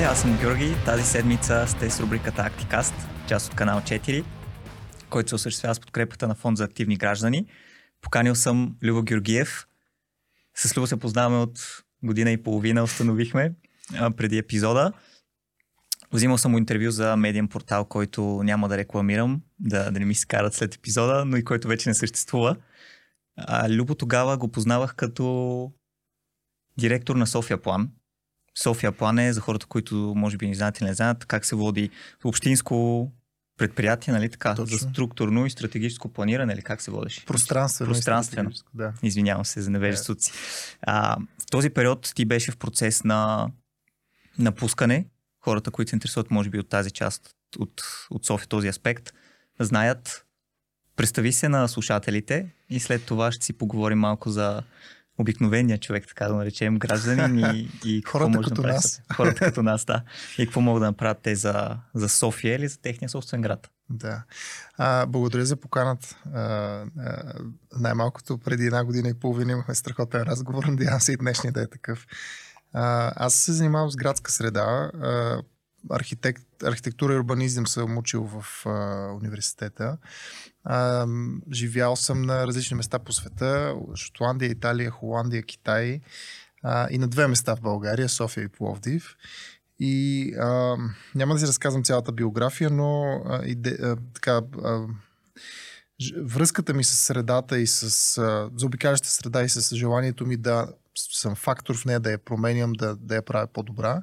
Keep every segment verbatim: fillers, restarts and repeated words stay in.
Здравейте, аз съм Георги. Тази седмица сте с рубриката ActiCast, част от Канал четири, който се осъществява с подкрепата на Фонд за активни граждани. Поканил съм Любо Георгиев. С Любо се познаваме от година и половина, установихме преди епизода. Взимал съм интервю за медиен портал, който няма да рекламирам, да, да не ми се карат след епизода, но и който вече не съществува. А Любо тогава го познавах като директор на София План. София План е, за хората, които може би не знаят и не знаят, как се води общинско предприятие, нали така, Точно. За структурно и стратегическо планиране, или как се водиш? Пространствено. Пространствено. Да. Извинявам се за невежеството си. А, в този период ти беше в процес на напускане. Хората, които се интересуват, може би от тази част, от, от София, този аспект, знаят. Представи се на слушателите и след това ще си поговорим малко за обикновения човек, така да наречем, гражданин и, и какво хората може като да направят. Нас. Хората като нас, да. И какво могат да направят те за, за София или за техния собствен град. Да. А, благодаря за поканата. А, а, най-малкото преди една година и половина имахме страхотен разговор, надявам се и днешния да е такъв. А, аз се занимавам с градска среда. А, архитект, архитектура и урбанизъм съм учил в а, университета. А, живял съм на различни места по света. Шотландия, Италия, Холандия, Китай. А, и на две места в България, София и Пловдив. И а, няма да си разказвам цялата биография, но а, и де, а, така... А, връзката ми с средата и с а, заобикалящата среда и с желанието ми да съм фактор в нея, да я променям, да, да я правя по-добра,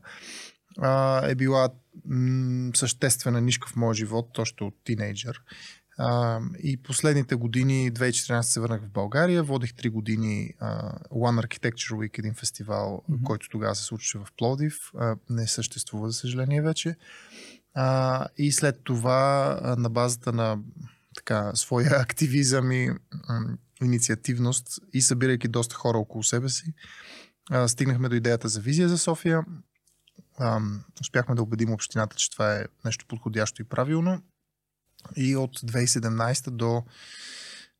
а, е била м- съществена нишка в моя живот, още от тинейджър. А, и последните години, две хиляди и четиринадесета се върнах в България, водих три години а, One Architecture Week, един фестивал, mm-hmm. който тогава се случваше в Пловдив, а, не съществува, за съжаление, вече. А, и след това, а, на базата на така, своя активизъм и а, инициативност и събирайки доста хора около себе си, а, стигнахме до идеята за визия за София. А, успяхме да убедим общината, че това е нещо подходящо и правилно. И от две хиляди и седемнадесета до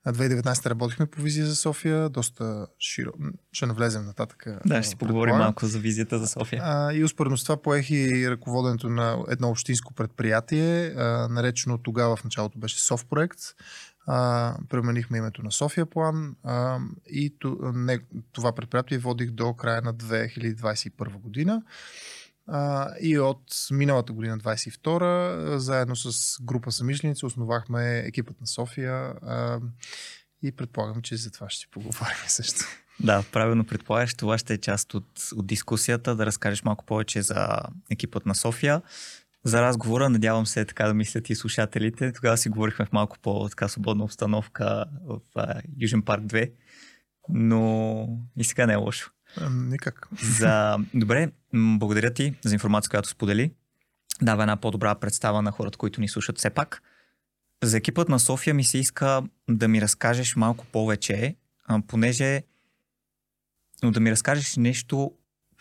две хиляди и деветнадесета работихме по визия за София, доста широко. Ще навлезем нататък. Да, ще си поговорим малко за визията за София. А, и успоредно с това поех и ръководенето на едно общинско предприятие, а, наречено тогава в началото беше Софпроект. Пременихме името на София План а, и това предприятие водих до края на две хиляди двадесет и първа година. Uh, и от миналата година, двадесет и втора, заедно с група съмишленици основахме екипът на София uh, и предполагам, че за това ще си поговорим също. Да, правилно предполагаш, това ще е част от, от дискусията, да разкажеш малко повече за екипът на София. За разговора, надявам се така да мислят и слушателите. Тогава си говорихме в малко по-така свободна обстановка в uh, Южен парк две, но и сега не е лошо. Никак. За... Добре, благодаря ти за информация, която сподели. Дава една по-добра представа на хората, които ни слушат все пак. За екипът на София ми се иска да ми разкажеш малко повече, понеже но да ми разкажеш нещо,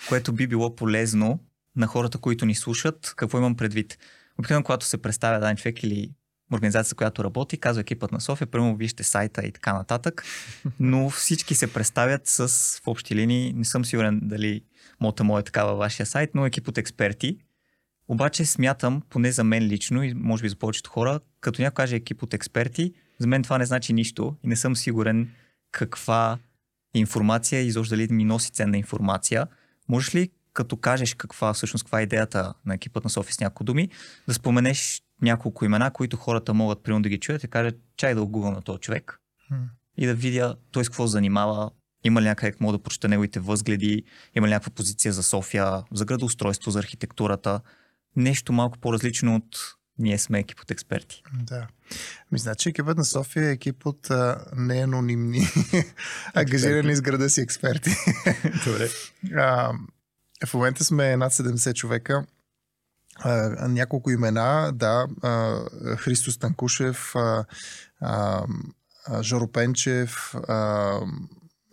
което би било полезно на хората, които ни слушат. Какво имам предвид? Обикновено, когато се представя даден човек или организация, която работи, казва екипът на София, примерно вижте сайта и така нататък, но всички се представят с, в общи линии, не съм сигурен дали моята моя такава вашия сайт, но екип от експерти. Обаче смятам, поне за мен лично и може би за повечето хора, като някой каже екип от експерти, за мен това не значи нищо и не съм сигурен каква информация, изобщо дали ми носи ценна информация. Можеш ли, като кажеш каква всъщност каква е идеята на екипът на София с няколко думи, да споменеш няколко имена, които хората могат примерно да ги чуят и кажат, чай да огугъл на този човек hmm. и да видя той с какво занимава, има ли някъде какво да прочета неговите възгледи, има ли някаква позиция за София, за градоустройство, за архитектурата, нещо малко по-различно от ние сме екип от експерти. Да. Ми, значи екипът на София е екип от а, неанонимни, ангажирани с града си експерти. Добре. А, в момента сме над седемдесет човека. Uh, няколко имена, да, uh, Христос Танкушев, uh, uh, Жоро Пенчев, uh,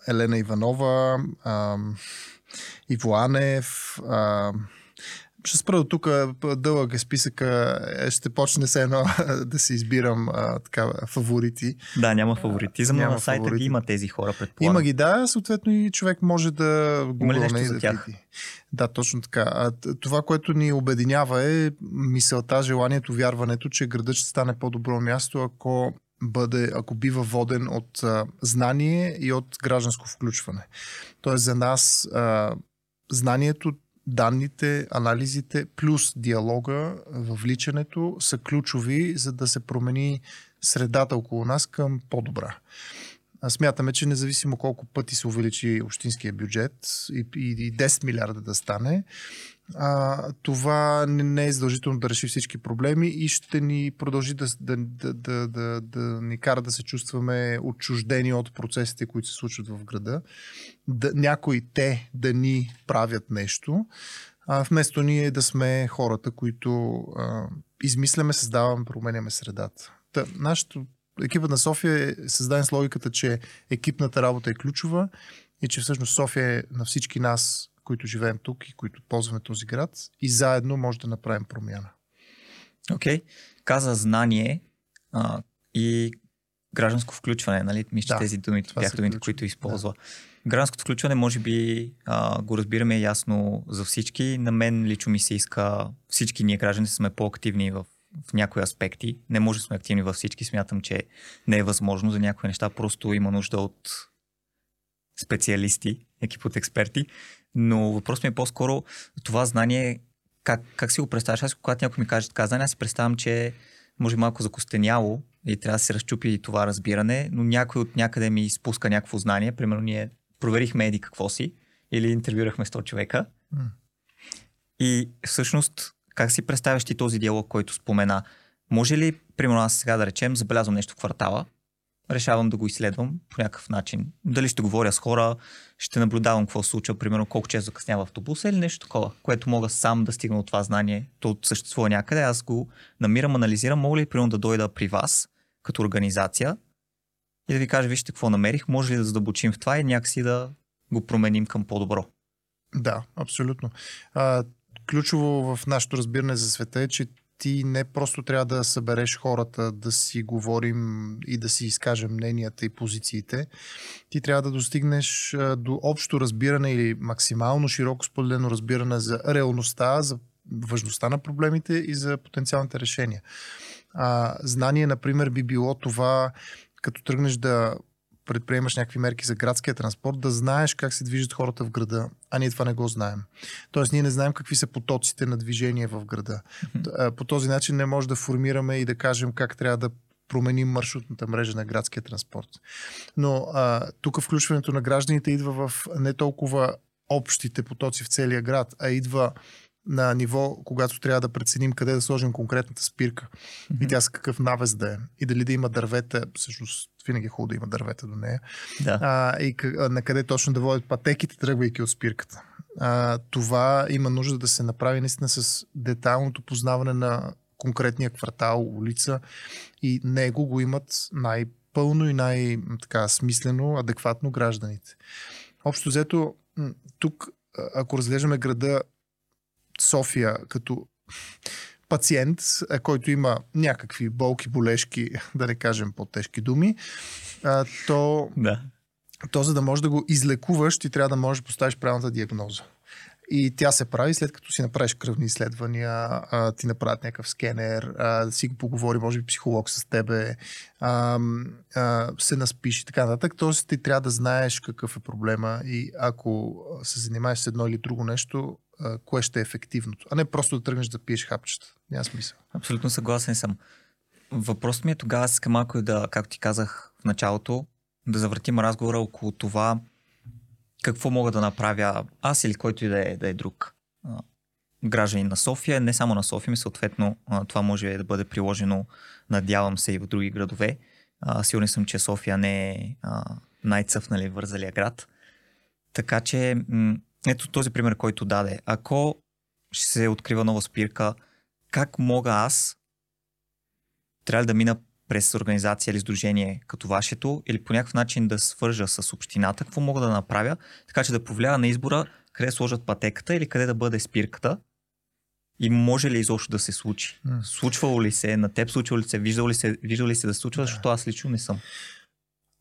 Елена Иванова, uh, Иво Анев, uh, Ще спра до тук, дълъг е списъка, ще почне се едно да си избирам а, така, фаворити. Да, няма фаворитизъм, но на сайта фаворити. Ги има тези хора, предполагам. Има ги, да, съответно и човек може да гугълне и да тях. Види. Да, точно така. А, това, което ни обединява е мисълта, желанието, вярването, че градът ще стане по-добро място, ако бъде, ако бива воден от а, знание и от гражданско включване. Тоест за нас а, знанието, данните, анализите плюс диалога, въвличането са ключови, за да се промени средата около нас към по-добра. Смятаме, че независимо колко пъти се увеличи общинския бюджет и, и десет милиарда да стане, а, това не е задължително да реши всички проблеми и ще ни продължи да, да, да, да, да, да ни кара да се чувстваме отчуждени от процесите, които се случват в града. Да, някои те да ни правят нещо, а, вместо ние да сме хората, които а, измисляме, създаваме, променяме средата. Та, нашето Екипът на София е създаден с логиката, че екипната работа е ключова и че всъщност София е на всички нас, които живеем тук и които ползваме този град, и заедно може да направим промяна. Окей. Okay. Каза знание а, и гражданско включване, нали? Мисля, да, тези думи, бяха думите, които използва. Да. Гражданското включване, може би, а, го разбираме ясно за всички. На мен лично ми се иска всички ние граждани сме по-активни в в някои аспекти. Не може да сме активни във всички. Смятам, че не е възможно. За някои неща просто има нужда от специалисти, екип от експерти. Но въпрос ми е по-скоро това знание. Как, как си го представяш? Аз, когато някой ми каже така знание, аз си представям, че може малко закостеняло и трябва да се разчупи това разбиране, но някой от някъде ми изпуска някакво знание. Примерно ние проверихме еди какво си или интервюрахме сто човека. Mm. И всъщност как си представяш ти този диалог, който спомена? Може ли, примерно аз сега да речем, забелязвам нещо в квартала, решавам да го изследвам по някакъв начин. Дали ще говоря с хора, ще наблюдавам какво се случва, примерно колко често закъснява автобуса или нещо такова, което мога сам да стигна от това знание, то съществува някъде, аз го намирам, анализирам, мога ли примерно да дойда при вас като организация и да ви кажа, вижте какво намерих, може ли да задълбочим в това и някакси да го променим към по-добро? Да, абсолютно. Ключово в нашето разбиране за света е, че ти не просто трябва да събереш хората, да си говорим и да си изкажем мненията и позициите. Ти трябва да достигнеш до общо разбиране или максимално широко споделено разбиране за реалността, за важността на проблемите и за потенциалните решения. А, знание, например, би било това, като тръгнеш да предприемаш някакви мерки за градския транспорт, да знаеш как се движат хората в града, а ние това не го знаем. Тоест, ние не знаем какви са потоците на движение в града. По този начин не може да формираме и да кажем как трябва да променим маршрутната мрежа на градския транспорт. Но а, тук включването на гражданите идва в не толкова общите потоци в целия град, а идва на ниво, когато трябва да преценим къде да сложим конкретната спирка. Mm-hmm. И тя с какъв навес да е. И дали да има дървета, всъщност винаги е хубаво да има дървета до нея. Да. А, и на къде точно да водят пътеките, тръгвайки от спирката. А, това има нужда да се направи наистина с детайлното познаване на конкретния квартал, улица, и него го имат най-пълно и най-така смислено, адекватно гражданите. Общо взето, тук, ако разглеждаме града София като пациент, който има някакви болки, болешки, да не кажем по-тежки думи, то, да. то за да можеш да го излекуваш, ти трябва да можеш да поставиш правилната диагноза. И тя се прави след като си направиш кръвни изследвания, ти направят някакъв скенер, да си го поговори, може би психолог с тебе, се наспиш и така нататък. Тоест ти трябва да знаеш какъв е проблема и ако се занимаеш с едно или друго нещо, кое ще е ефективното, а не просто да тръгнеш да пиеш хапчета. Няма смисъл. Абсолютно съгласен съм. Въпросът ми е тогава, аз искам малко да, както ти казах в началото, да завъртим разговора около това какво мога да направя аз или който и да е, да е друг гражданин на София, не само на София, ми съответно това може да бъде приложено, надявам се, и в други градове. Сигурен съм, че София не е най-цъфнали вързалия град. Така че ето този пример, който даде. Ако ще се открива нова спирка, как мога аз, трябва да мина през организация или сдружение като вашето, или по някакъв начин да свържа с общината, какво мога да направя, така че да повлия на избора къде сложат пътеката или къде да бъде спирката И може ли изобщо да се случи? Mm. Случвало ли се? На теб случвало ли се? Виждал ли се, виждал ли се да случва? Yeah. Защото аз лично не съм.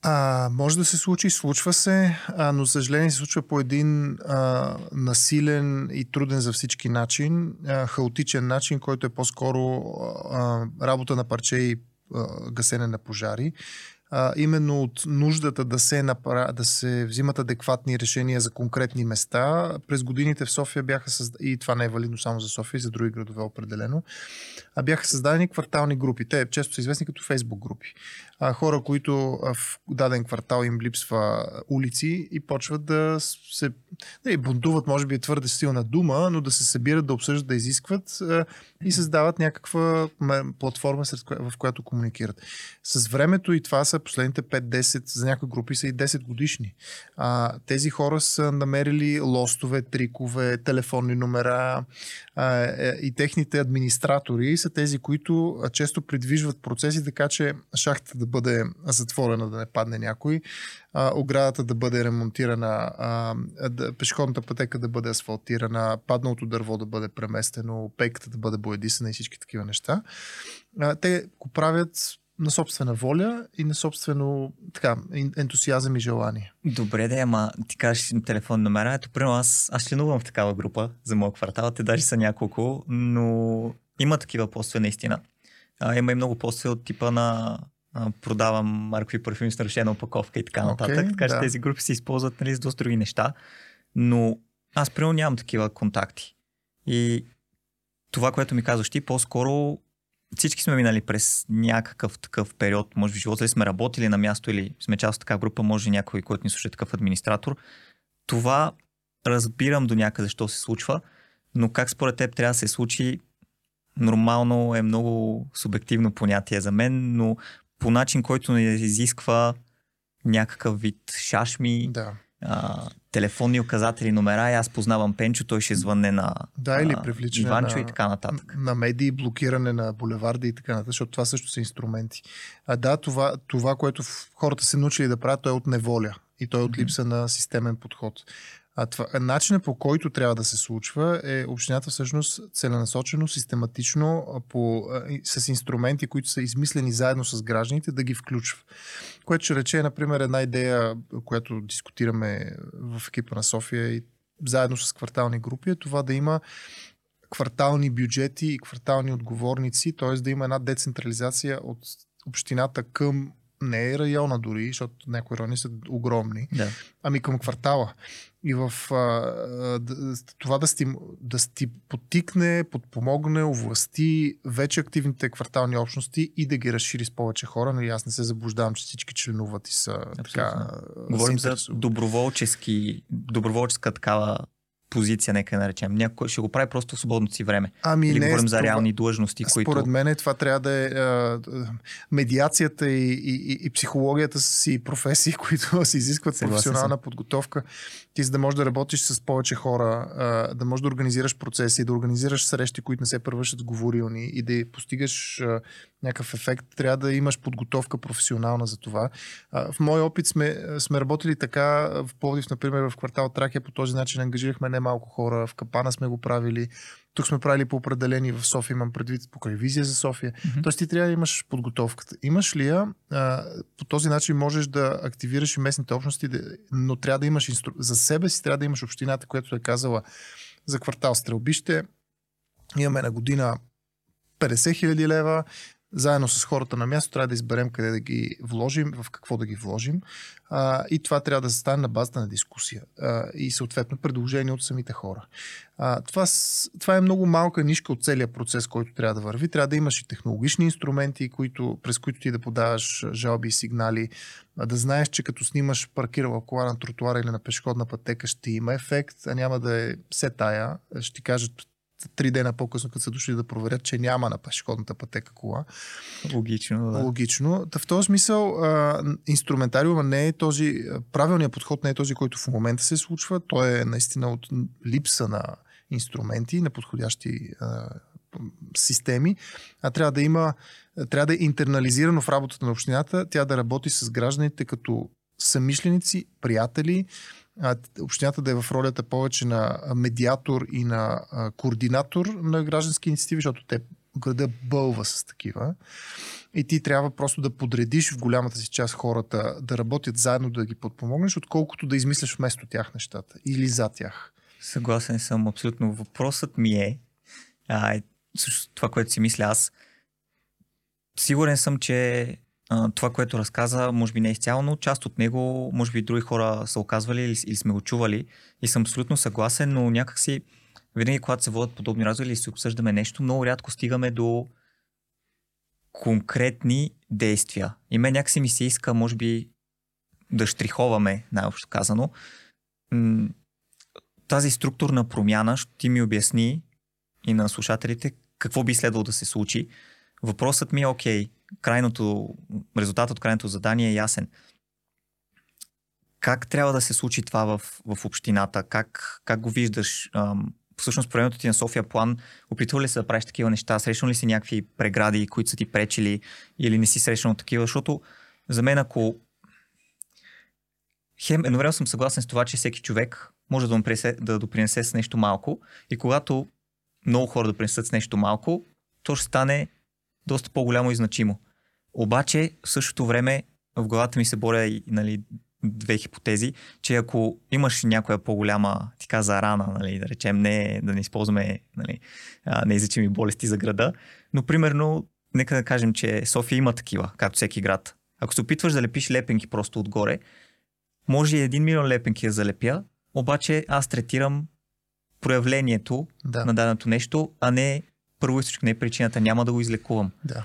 А, може да се случи, случва се, а, но съжаление се случва по един а, насилен и труден за всички начин, а, хаотичен начин, който е по-скоро а, работа на парче и а, гасене на пожари. А, именно от нуждата да се, направ... да се взимат адекватни решения за конкретни места. През годините в София бяха създадени, и това не е валидно само за София, за други градове определено, а бяха създадени квартални групи. Те често са известни като Фейсбук групи. А, хора, които в даден квартал им липсва улици и почват да се да бунтуват, може би е твърде силна дума, но да се събират, да обсъждат, да изискват а, и създават някаква платформа, в която комуникират. С времето, и това са последните пет-десет, за някои групи са и десет годишни. А, тези хора са намерили лостове, трикове, телефонни номера а, и техните администратори са тези, които често придвижват процеси, така че шахтата да бъде затворена, да не падне някой, а, оградата да бъде ремонтирана, а, да, пешеходната пътека да бъде асфалтирана, падналото дърво да бъде преместено, пейката да бъде боядисана и всички такива неща. А, те го правят на собствена воля и на собствено така, ентусиазъм и желание. Добре, да, ама ти кажеш телефон номера. Ето, примерно, аз, аз членувам в такава група за моя квартал, те даже са няколко, но има такива постове наистина. А, има и много постове от типа на а, продавам маркови парфюми с нарушена опаковка и така нататък. Okay, така че да. Тези групи се използват, нали, с доста други неща, но аз примерно нямам такива контакти. И това, което ми казваш ти, по-скоро всички сме минали през някакъв такъв период, може би в живота ли сме работили на място или сме част от такава група, може някой, който ни слуша, такъв администратор. Това разбирам до някъде защо се случва, но как според теб трябва да се случи, нормално е много субективно понятие за мен, но по начин, който не изисква някакъв вид шашми, да. А, телефонни указатели, номера, и аз познавам Пенчо, той ще звънне на, да, или привличане Иванчо на, и така нататък. На медии, блокиране на булеварди и така нататък, защото това също са инструменти. А да, това, това което хората се научили да правят, то е от неволя и то е от липса на системен подход. А това, начинът по който трябва да се случва е общината всъщност целенасочено, систематично по, с инструменти, които са измислени заедно с гражданите, да ги включва. Което ще рече, например, една идея, която дискутираме в екипа на София и заедно с квартални групи, е това да има квартални бюджети и квартални отговорници, т.е. да има една децентрализация от общината към не района дори, защото някои райони са огромни, да. Ами към квартала. И в а, това да сте да сте потикне, подпомогне, овласти вече активните квартални общности и да ги разшири с повече хора, но и аз не се заблуждавам, че всички членуват и са абсолютно. Така... Говорим за доброволчески, доброволческа такава позиция, нека да наречем. Някой ще го прави просто в свободното си време. Ами или не, говорим за реални длъжности, които... Според мен това трябва да е... А, медиацията и, и, и психологията си професии, които си изискват професионална подготовка. Ти за да можеш да работиш с повече хора, а, да можеш да организираш процеси, да организираш срещи, които не се превръщат в говорилни и да постигаш а, някакъв ефект, трябва да имаш подготовка професионална за това. А, в мой опит сме, сме работили така, в Пловдив, например, в квартал Тракия, по този начин ангажирахме малко хора, в Капана сме го правили, тук сме правили по определени, в София имам предвид, покрай визия за София. Mm-hmm. Тоест ти трябва да имаш подготовката. Имаш ли я, а, по този начин можеш да активираш и местните общности, но трябва да имаш инстру... за себе си трябва да имаш общината, която е казала за квартал Стрелбище. Имаме на година петдесет хиляди лева, заедно с хората на място трябва да изберем къде да ги вложим, в какво да ги вложим, а, и това трябва да се стане на базата на дискусия а, и съответно предложение от самите хора. А, това, това е много малка нишка от целия процес, който трябва да върви. Трябва да имаш и технологични инструменти, които, през които ти да подаваш жалби и сигнали, да знаеш, че като снимаш паркирала кола на тротуара или на пешеходна пътека ще има ефект, а няма да е все тая, ще ти кажат три дена по-късно, като са дошли да проверят, че няма на пешеходната пътека кола. Логично, да. Логично. В този смисъл инструментариума не е този, правилният подход не е този, който в момента се случва. Той е наистина от липса на инструменти, на подходящи а, системи, а трябва да има, трябва да е интернализирано в работата на общината, тя да работи с гражданите като съмишленици, приятели, общината да е в ролята повече на медиатор и на координатор на граждански инициативи, защото те града бълва с такива. И ти трябва просто да подредиш в голямата си част хората да работят заедно, да ги подпомогнеш, отколкото да измисляш вместо тях нещата или за тях. Съгласен съм абсолютно. Въпросът ми е, а, е също това, което си мисля аз. Сигурен съм, че а, това, което разказа, може би не изцяло, но част от него, може би други хора са оказвали или, или сме го чували. И съм абсолютно съгласен, но някакси винаги, когато се водят подобни разговори или си обсъждаме нещо, много рядко стигаме до конкретни действия. И мен някакси ми се иска, може би, да щриховаме, най-общо казано. Тази структурна промяна ще ти ми обясни и на слушателите какво би следвало да се случи. Въпросът ми е, окей, крайното, резултатът от крайното задание е ясен. Как трябва да се случи това в, в общината? Как, как го виждаш? Ам, всъщност, проектът ти на София План, опитвали ли се да правиш такива неща? Срещнал ли си някакви прегради, които са ти пречили или не си срещнал такива? Защото за мен, ако... Хем, едновременно съм съгласен с това, че всеки човек може да, принесе, да допринесе с нещо малко и когато много хора допринесат с нещо малко, то ще стане доста по-голямо и значимо. Обаче, в същото време, в главата ми се боря и, нали, две хипотези, че ако имаш някоя по-голяма така зарана, нали, да речем, не, да не използваме, нали, неизлечими болести за града, но примерно, нека да кажем, че София има такива, както всеки град. Ако се опитваш да лепиш лепенки просто отгоре, може и един милион лепенки да залепя, обаче аз третирам проявлението да. на даденото нещо, а не първоизточник, не е причината, няма да го излекувам. Да.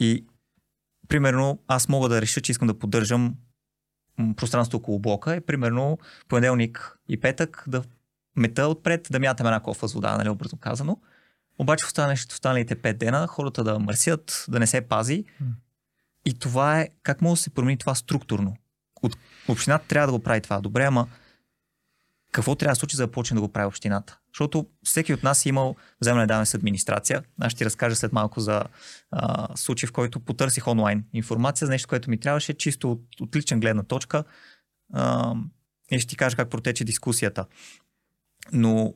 И примерно аз мога да реша, че искам да поддържам пространство около блока е примерно понеделник и петък да мета отпред, да мятам една кофа с вода, нали, образно казано. Обаче в останалите пет дена хората да мърсят, да не се пази. Mm. И това е, как може да се промени това структурно? От общината трябва да го прави това. Добре, ама какво трябва да случи, за да почне да го прави общината? Защото всеки от нас е имал взаимна даване с администрация. Аз ще ти разкажа след малко за а, случай, в който потърсих онлайн информация за нещо, което ми трябваше, чисто от, от личен гледна точка. А, и ще ти кажа как протече дискусията. Но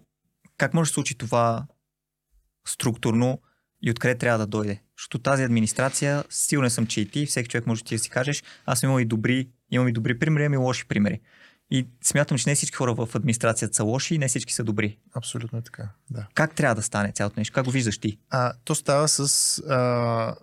как може да случи това структурно и откъде трябва да дойде? Защото тази администрация, сигурен съм, че и ти, всеки човек може да ти си кажеш, аз имам и добри, имам и добри примери, имам и лоши примери. И смятам, че не всички хора в администрацията са лоши и не всички са добри. Абсолютно е така, да. Как трябва да стане цялото нещо? Как го виждаш ти? А, то става с а,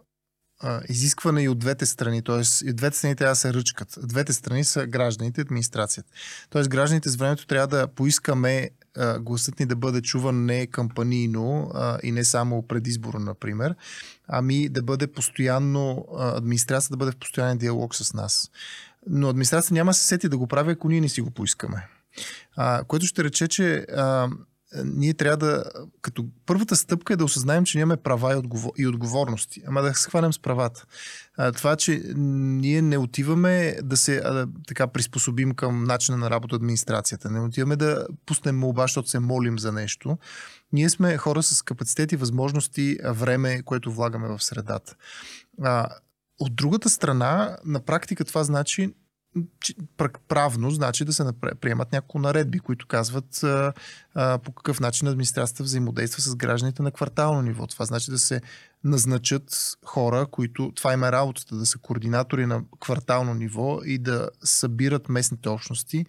а, изискване и от двете страни. Тоест, и от двете страни трябва да се ръчкат. Двете страни са гражданите и администрацията. Тоест, гражданите с времето трябва да поискаме а, гласът ни да бъде чуван не кампанийно а, и не само предизборно, например, ами да бъде постоянно, а, администрацията да бъде в постоянен диалог с нас. Но администрацията няма се сети да го прави, ако ние не си го поискаме. А, което ще рече, че а, ние трябва да... Като първата стъпка е да осъзнаем, че нямаме права и, отговор, и отговорности. Ама да схванем с правата. А, това, че ние не отиваме да се а, така приспособим към начина на работа администрацията. Не отиваме да пуснем молба, защото се молим за нещо. Ние сме хора с капацитети, възможности, време, което влагаме в средата. А, От другата страна, на практика това значи, правно значи да се приемат няколко наредби, които казват а, а, по какъв начин администрацията взаимодейства с гражданите на квартално ниво. Това значи да се назначат хора, които, това им е работата, да са координатори на квартално ниво и да събират местните общности,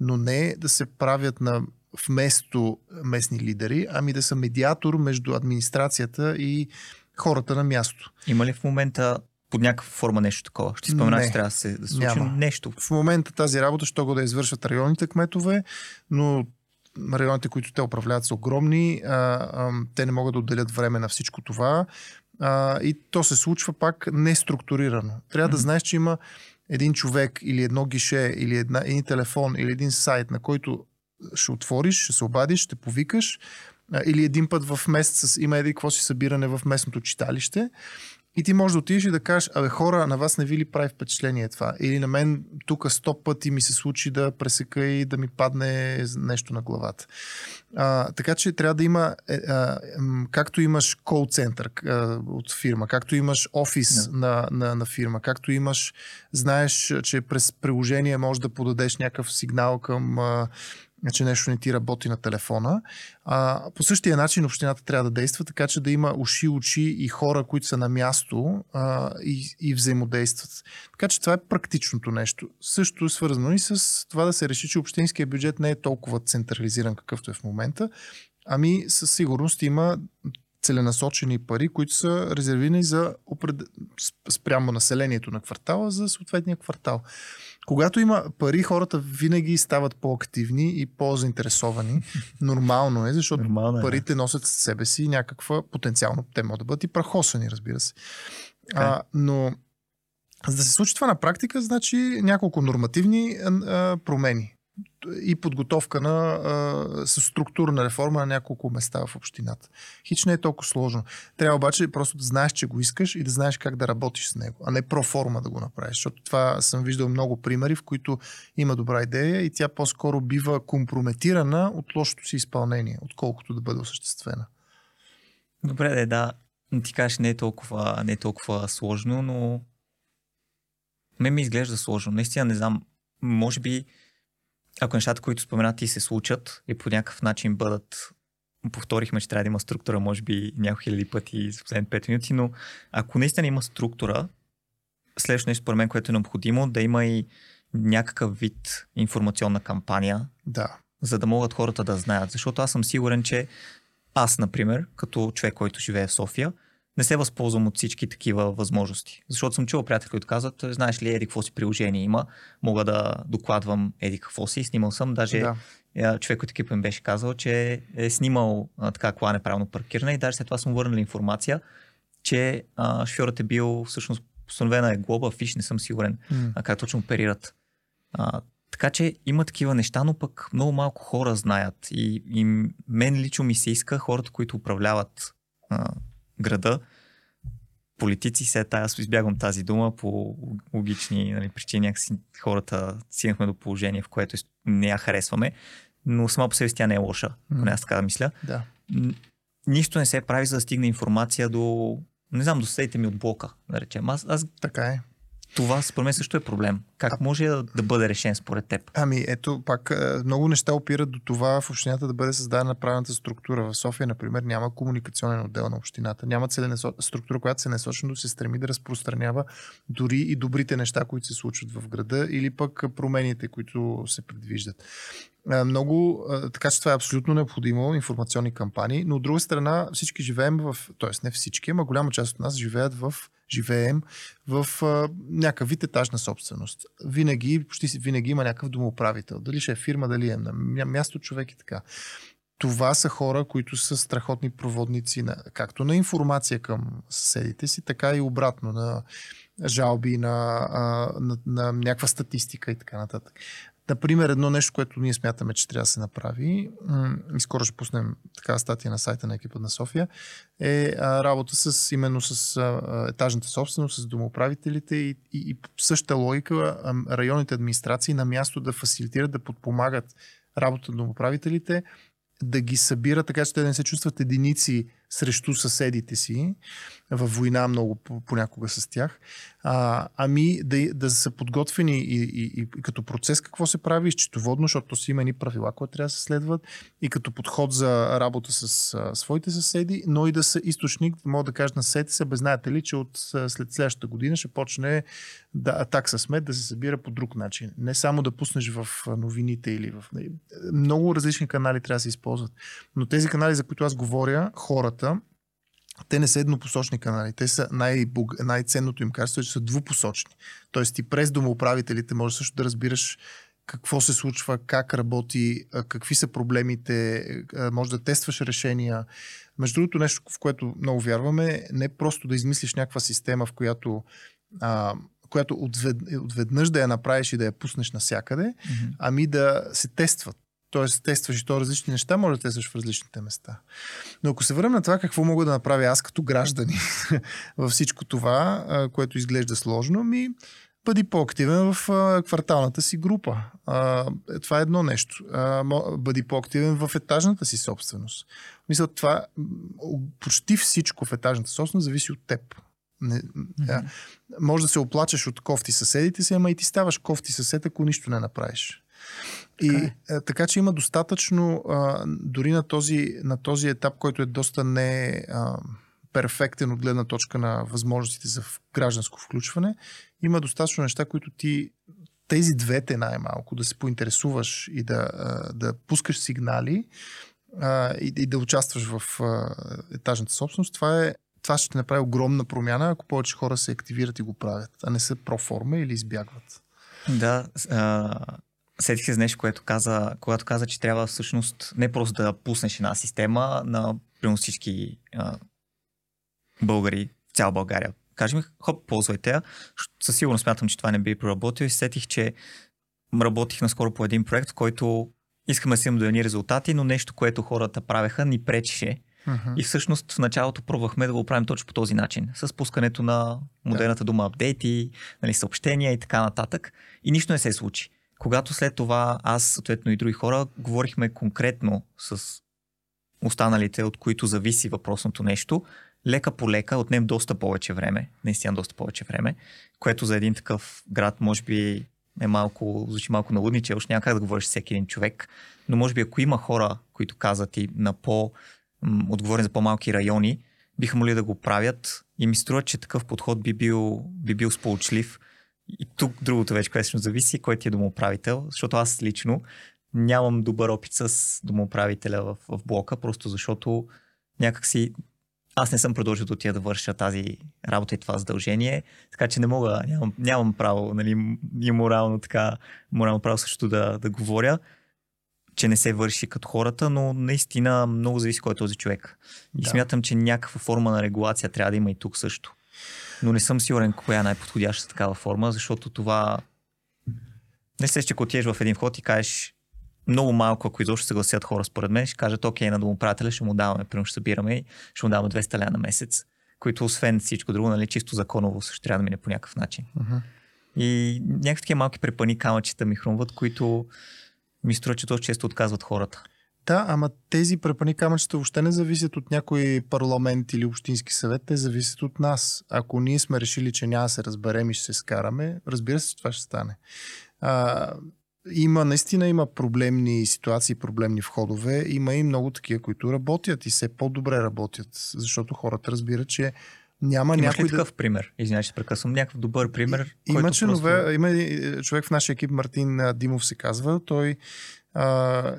но не да се правят на вместо местни лидери, ами да са медиатор между администрацията и хората на място. Има ли в момента под някаква форма нещо такова? Ще спомена, че трябва да се случи няма. нещо. В момента тази работа ще го да извършват районните кметове, но районите, които те управляват, са огромни. А, а, те не могат да отделят време на всичко това. А, и то се случва пак неструктурирано. Трябва mm-hmm. да знаеш, че има един човек или едно гише, или една, един телефон, или един сайт, на който ще отвориш, ще се обадиш, ще повикаш. Или един път в месец има едикво си събиране в местното читалище И ти можеш да отидеш и да кажеш, абе хора, на вас не ви ли прави впечатление това? Или на мен тук сто пъти ми се случи да пресека и да ми падне нещо на главата. А, така че трябва да има, а, както имаш кол-център от фирма, както имаш офис yeah. на, на, на фирма, както имаш, знаеш, че през приложение можеш да подадеш някакъв сигнал към... А, че нещо не ти работи на телефона. А, по същия начин общината трябва да действа, така че да има уши, очи и хора, които са на място а, и, и взаимодействат. Така че това е практичното нещо. Също е свързано и с това да се реши, че общинския бюджет не е толкова централизиран, какъвто е в момента, ами със сигурност има целенасочени пари, които са резервирани за опред... спрямо населението на квартала за съответния квартал. Когато има пари, хората винаги стават по-активни и по-заинтересовани. Нормално е, защото Нормално е, парите да. носят със себе си някаква потенциално тема да бъдат и прахосани, разбира се. Okay. А, но за да се случи това на практика, значи няколко нормативни а, промени и подготовка на а, структурна реформа на няколко места в общината. Хич не е толкова сложно. Трябва обаче просто да знаеш, че го искаш и да знаеш как да работиш с него, а не проформа да го направиш, защото това съм виждал много примери, в които има добра идея и тя по-скоро бива компрометирана от лошото си изпълнение, отколкото да бъде осъществена. Добре, да, да. Ти кажеш, не е толкова, не е толкова сложно, но мен ми изглежда сложно. Наистина не знам, може би ако нещата, които споменати, се случат и по някакъв начин бъдат, повторихме, че трябва да има структура, може би няколко хиляди пъти за последните пет минути, но ако наистина има структура, следващото нещо според мен, което е необходимо, да има и някакъв вид информационна кампания, да. за да могат хората да знаят. Защото аз съм сигурен, че аз, например, като човек, който живее в София, не се възползвам от всички такива възможности. Защото съм чувал приятели, които казват, знаеш ли, еди какво си приложение има, мога да докладвам еди какво си, снимал съм. Даже да. човек от екипа ми беше казал, че е снимал а, така кола неправилно паркирана и даже след това съм върнали информация, че а, шофьорът е бил всъщност постановена е глоба, фиш, не съм сигурен mm. а, как точно оперират. А, така че има такива неща, но пък много малко хора знаят и, и мен лично ми се иска хората, които управляват а, града, политици, се тая, аз избягвам тази дума по логични нали, причини, някакси хората стигнахме до положение, в което не я харесваме, но сама по себе си тя не е лоша, mm. поне аз така да мисля. Да. Нищо не се прави, за да стигне информация до, не знам, до съседите ми от блока, да речем. Аз, аз... Така е. Това според мен също е проблем. Как а... може да, да бъде решен според теб? Ами ето пак много неща опират до това в общината да бъде създадена правилната структура. В София, например, няма комуникационен отдел на общината. Няма целенасо... структура, която се насочено се стреми да разпространява дори и добрите неща, които се случват в града или пък промените, които се предвиждат. Много, така че това е абсолютно необходимо, информационни кампании, но от друга страна всички живеем в, т.е. не всички, ама голяма част от нас живеят в, живеем в някакъв вид етажна собственост. Винаги, почти винаги има някакъв домоуправител, дали ще е фирма, дали е на място човек и така. Това са хора, които са страхотни проводници на, както на информация към съседите си, така и обратно на жалби, на, на, на, на някаква статистика и така нататък. Например, едно нещо, което ние смятаме, че трябва да се направи, и скоро ще пуснем такава статия на сайта на екипа на София, е работа с, именно с етажната собственост, с домоуправителите и, и, и същата логика районните администрации на място да фасилитират, да подпомагат работата на домоуправителите, да ги събират, така че те да не се чувстват единици срещу съседите си, във война много понякога с тях, а, ами да, да са подготвени и, и, и като процес какво се прави, изчетоводно, защото си има едни правила, които трябва да се следват, и като подход за работа с а, своите съседи, но и да са източник, мога да кажа на съседите се, бе знаете ли, че от след следващата година ще почне да, такса смет да се събира по друг начин. Не само да пуснеш в новините или в... Много различни канали трябва да се използват. Но тези канали, за които аз говоря, хората, те не са еднопосочни канали. Те са най-буг... най-ценното им качество, че са двупосочни. Тоест ти през домоуправителите можеш също да разбираш какво се случва, как работи, какви са проблемите, може да тестваш решения. Между другото нещо, в което много вярваме, не просто да измислиш някаква система, в която а, която отвед... отведнъж да я направиш и да я пуснеш навсякъде, mm-hmm. ами да се тестват. Тоест, тестваш и то различни неща, може да тестваш в различните места. Но ако се върнем на това, какво мога да направя аз като граждани във всичко това, което изглежда сложно, ми бъди по-активен в кварталната си група. Това е едно нещо. Бъди по-активен в етажната си собственост. Мисля, това почти всичко в етажната собственост зависи от теб. Не, mm-hmm. Може да се оплачеш от кофти съседите си, ама и ти ставаш кофти съсед, ако нищо не направиш. И okay. а, така че има достатъчно, а, дори на този, на този етап, който е доста не а, перфектен от гледна точка на възможностите за гражданско включване, има достатъчно неща, които ти, тези двете най-малко, да се поинтересуваш и да, а, да пускаш сигнали а, и, и да участваш в а, етажната собственост, това е това ще направи огромна промяна, ако повече хора се активират и го правят, а не са проформа или избягват. Да, а... Сетих се за нещо, което каза, когато каза, че трябва всъщност не просто да пуснеш една система на примерно всички а, българи в цяла България. Кажи ми, хоп, ползвайте я. Със сигурност смятам, че това не би проработил и сетих, че работих наскоро по един проект, в който искаме да си имаме до едни резултати, но нещо, което хората правеха, ни пречеше. Uh-huh. И всъщност в началото пробвахме да го правим точно по този начин. С пускането на модерната дума апдейти, нали, съобщения и така нататък. И нищо не се случи. Когато след това аз, съответно и други хора, говорихме конкретно с останалите, от които зависи въпросното нещо, лека по лека отнем доста повече време, наистина доста повече време, което за един такъв град може би е малко, звучи малко налудниче, още няма как да говориш с всеки един човек, но може би ако има хора, които казват и на по, отговорни за по-малки райони, биха могли да го правят и ми струва, че такъв подход би бил, би бил сполучлив. И тук другото вече, което зависи, кой ти е домоуправител, защото аз лично нямам добър опит с домоуправителя в, в блока, просто защото някакси аз не съм продължил до тия да върша тази работа и това задължение, така че не мога, нямам, нямам право, нали, и морално така, морално право също да, да говоря, че не се върши като хората, но наистина много зависи кой е този човек. И да. Смятам, че някаква форма на регулация трябва да има и тук също. Но не съм сигурен коя е най-подходяща такава форма, защото това... Не се ще отидеш в един вход и кажеш много малко, ако изобщо се гласят хора според мен, ще кажат окей, на домоправителя ще му даваме, примерно ще събираме, ще му даваме двеста лева на месец, които освен всичко друго, нали, чисто законово също трябва да мине по някакъв начин. Uh-huh. И някакви такива малки препъни камъчета ми хрумват, които ми струва, че доста често отказват хората. Да, ама тези препъни камъчета въобще не зависят от някой парламент или общински съвет, те зависят от нас. Ако ние сме решили, че няма да се разберем и ще се скараме, разбира се, това ще стане. А, има, наистина има проблемни ситуации, проблемни входове, има и много такива, които работят и все по-добре работят, защото хората разбират, че няма Имаш някой ли такъв да... пример? Извинявай, ще прекъсвам. Някакъв добър пример? И, има, членове, просто... има човек в нашия екип, Мартин Димов се казва, той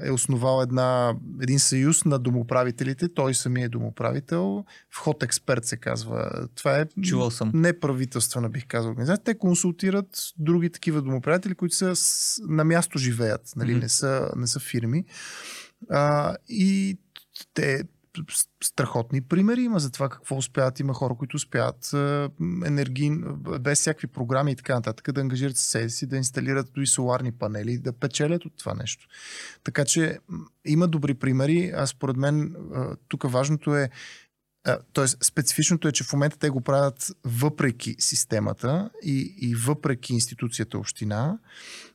е основал една, един съюз на домоуправителите. Той самия е домоуправител. Вход експерт се казва. Това е неправителствена, бих казал, организация. Те консултират други такива домоуправители, които са на място живеят. Нали? Mm-hmm. Не са, не са фирми. А, и те страхотни примери има за това какво успяват. Има хора, които успяват енергийно, без всякакви програми и така нататък, да ангажират съседи си, да инсталират дори соларни панели, да печелят от това нещо. Така че има добри примери, а според мен тук важното е, т.е. специфичното е, че в момента те го правят въпреки системата и, и въпреки институцията община,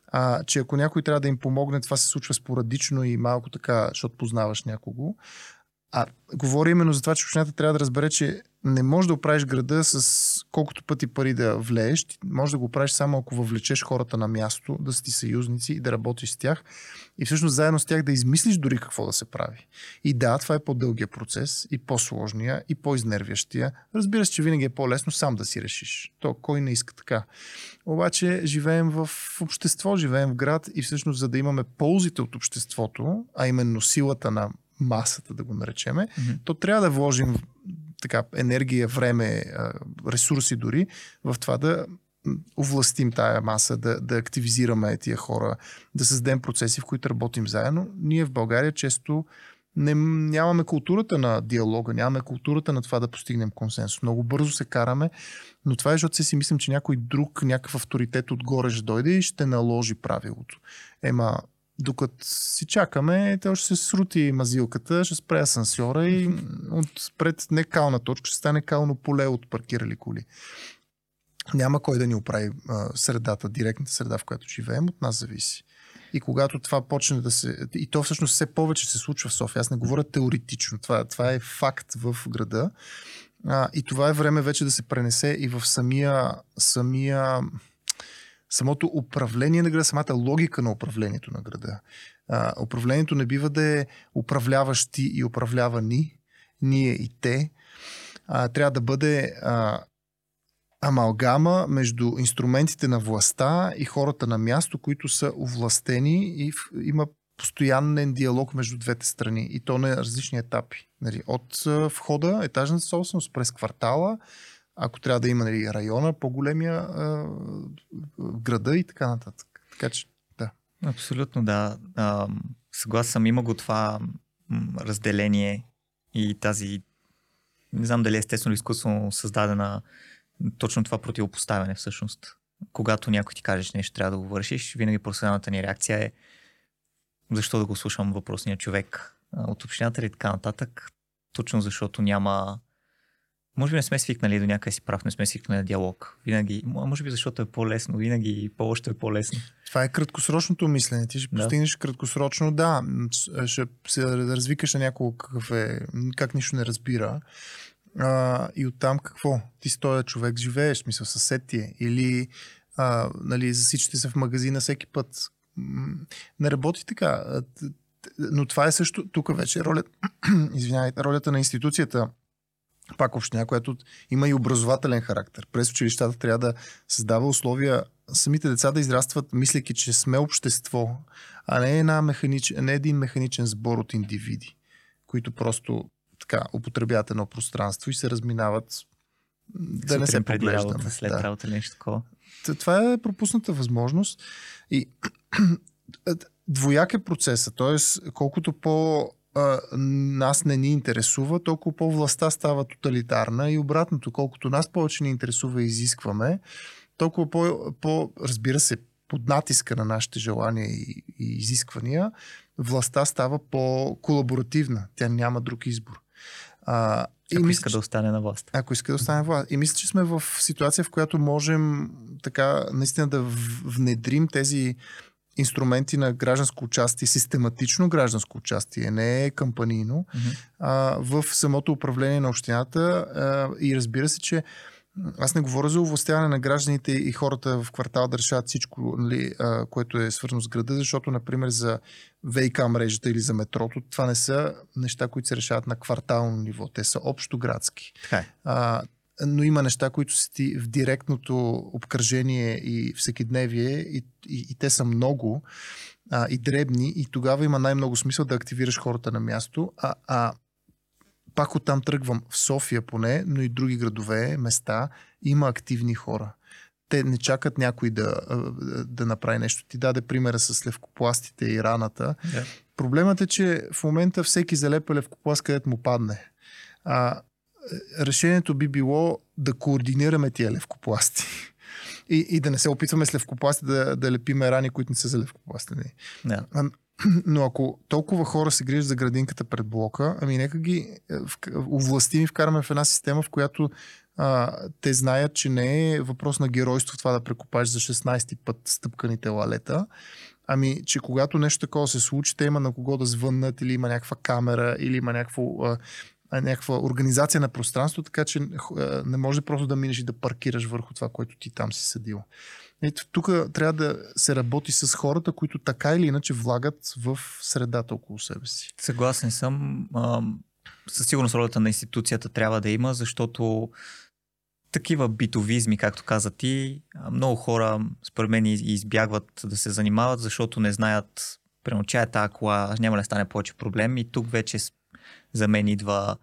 а, че ако някой трябва да им помогне, това се случва спорадично и малко така, защото познаваш някого. А говори именно за това, че общината трябва да разбере, че не можеш да оправиш града с колкото пъти пари да влееш, можеш да го правиш само ако въвлечеш хората на място, да си ти съюзници и да работиш с тях и всъщност заедно с тях да измислиш дори какво да се прави. И да, това е по-дългия процес и по-сложния и по-изнервящия. Разбира се, че винаги е по-лесно сам да си решиш. То кой не иска така. Обаче живеем в общество, живеем в град и всъщност за да имаме ползите от обществото, а именно силата на масата, да го наречеме, mm-hmm. то трябва да вложим така, енергия, време, ресурси дори в това да овластим тая маса, да, да активизираме тия хора, да създадем процеси, в които работим заедно. Ние в България често не, нямаме културата на диалога, нямаме културата на това да постигнем консенсус. Много бързо се караме, но това е, защото си мислим, че някой друг, някакъв авторитет отгоре ще дойде и ще наложи правилото. Ема докато си чакаме, те ще се срути мазилката, ще спре асансьора и отпред не кална точка, ще стане кално поле от паркирали коли. Няма кой да ни оправи а, средата, директната среда, в която живеем, от нас зависи. И когато това почне да се... И то всъщност все повече се случва в София. Аз не говоря теоретично. Това, това е факт в града. А, и това е време вече да се пренесе и в самия... самия самото управление на града, самата логика на управлението на града. А, управлението не бива да е управляващи и управлявани, ние и те. А, трябва да бъде... А, амалгама между инструментите на властта и хората на място, които са овластени и в, има постоянен диалог между двете страни и то на различни етапи. Нали, от входа, етажната собственост, през квартала, ако трябва да има нали, района, по-големия а, града и така нататък. Така че, да. Абсолютно, да. А, съгласен съм, има го това разделение и тази, не знам дали естествено изкуствено създадена точно това противопоставяне всъщност. Когато някой ти кажеш нещо, трябва да го вършиш, винаги проседната ни реакция е защо да го слушам въпросния човек от общината или така нататък. Точно защото няма... Може би не сме свикнали до някъде си прав, не сме свикнали на диалог. Винаги, може би защото е по-лесно, винаги по-още е по-лесно. Това е краткосрочното мислене. Ти ще да. постигнеш краткосрочно, да. Ще се развикаш на няколко какъв е, как нищо не разбира. Uh, и оттам какво? Ти стоя човек, живееш, смисъл съсед ти е. Или uh, нали, засичате се в магазина всеки път. Не работи така. Но това е също, тук вече ролята, извинявайте, ролята на институцията, пак община, която има и образователен характер. През училищата трябва да създава условия самите деца да израстват, мисляки, че сме общество, а не, една механич... не един механичен сбор от индивиди, които просто така, употребяват едно пространство и се разминават да сутрин не се поглеждаме. След да. Работа нещо такова. Това е пропусната възможност и двояк е процеса, т.е. колкото по а, нас не ни интересува, толкова по властта става тоталитарна и обратното, колкото нас повече ни интересува и изискваме, толкова по, по разбира се, под натиска на нашите желания и, и изисквания, властта става по-колаборативна. Тя няма друг избор. А, ако мисля, иска да остане на власт. Ако иска да остане на власт. И мисля, че сме в ситуация, в която можем така наистина да внедрим тези инструменти на гражданско участие, систематично гражданско участие, не кампанийно, mm-hmm. а, в самото управление на общината. А, и разбира се, че аз не говоря за овластяване на гражданите и хората в квартал да решават всичко, нали, а, което е свързано с града, защото, например, за ВиК мрежата или за метрото, това не са неща, които се решават на квартално ниво. Те са общоградски. А, но има неща, които са ти в директното обкръжение и всекидневие и, и, и те са много а, и дребни и тогава има най-много смисъл да активираш хората на място, а, а пак оттам тръгвам в София поне, но и други градове, места, има активни хора. Те не чакат някой да, да направи нещо. Ти даде примера с левкопластите и раната. Yeah. Проблемът е, че в момента всеки залепа левкопласт, където му падне. А, решението би било да координираме тия левкопласти. И, и да не се опитваме с левкопласти да, да лепиме рани, които не са за левкопластени. Yeah. Но ако толкова хора се грижат за градинката пред блока, ами нека ги овластим и вкараме в една система, в която а, те знаят, че не е въпрос на геройство това да прекопаеш за шестнайсети път стъпканите лалета, ами че когато нещо такова се случи, те има на кого да звъннат или има някаква камера или има някакво... А, някаква организация на пространство, така че не може просто да минеш и да паркираш върху това, което ти там си съдил. Тук трябва да се работи с хората, които така или иначе влагат в средата около себе си. Съгласен съм. Със сигурност ролята на институцията трябва да има, защото такива битовизми, както каза ти, много хора според мен избягват да се занимават, защото не знаят преночая тази кола, няма да стане повече проблем и тук вече за мен идва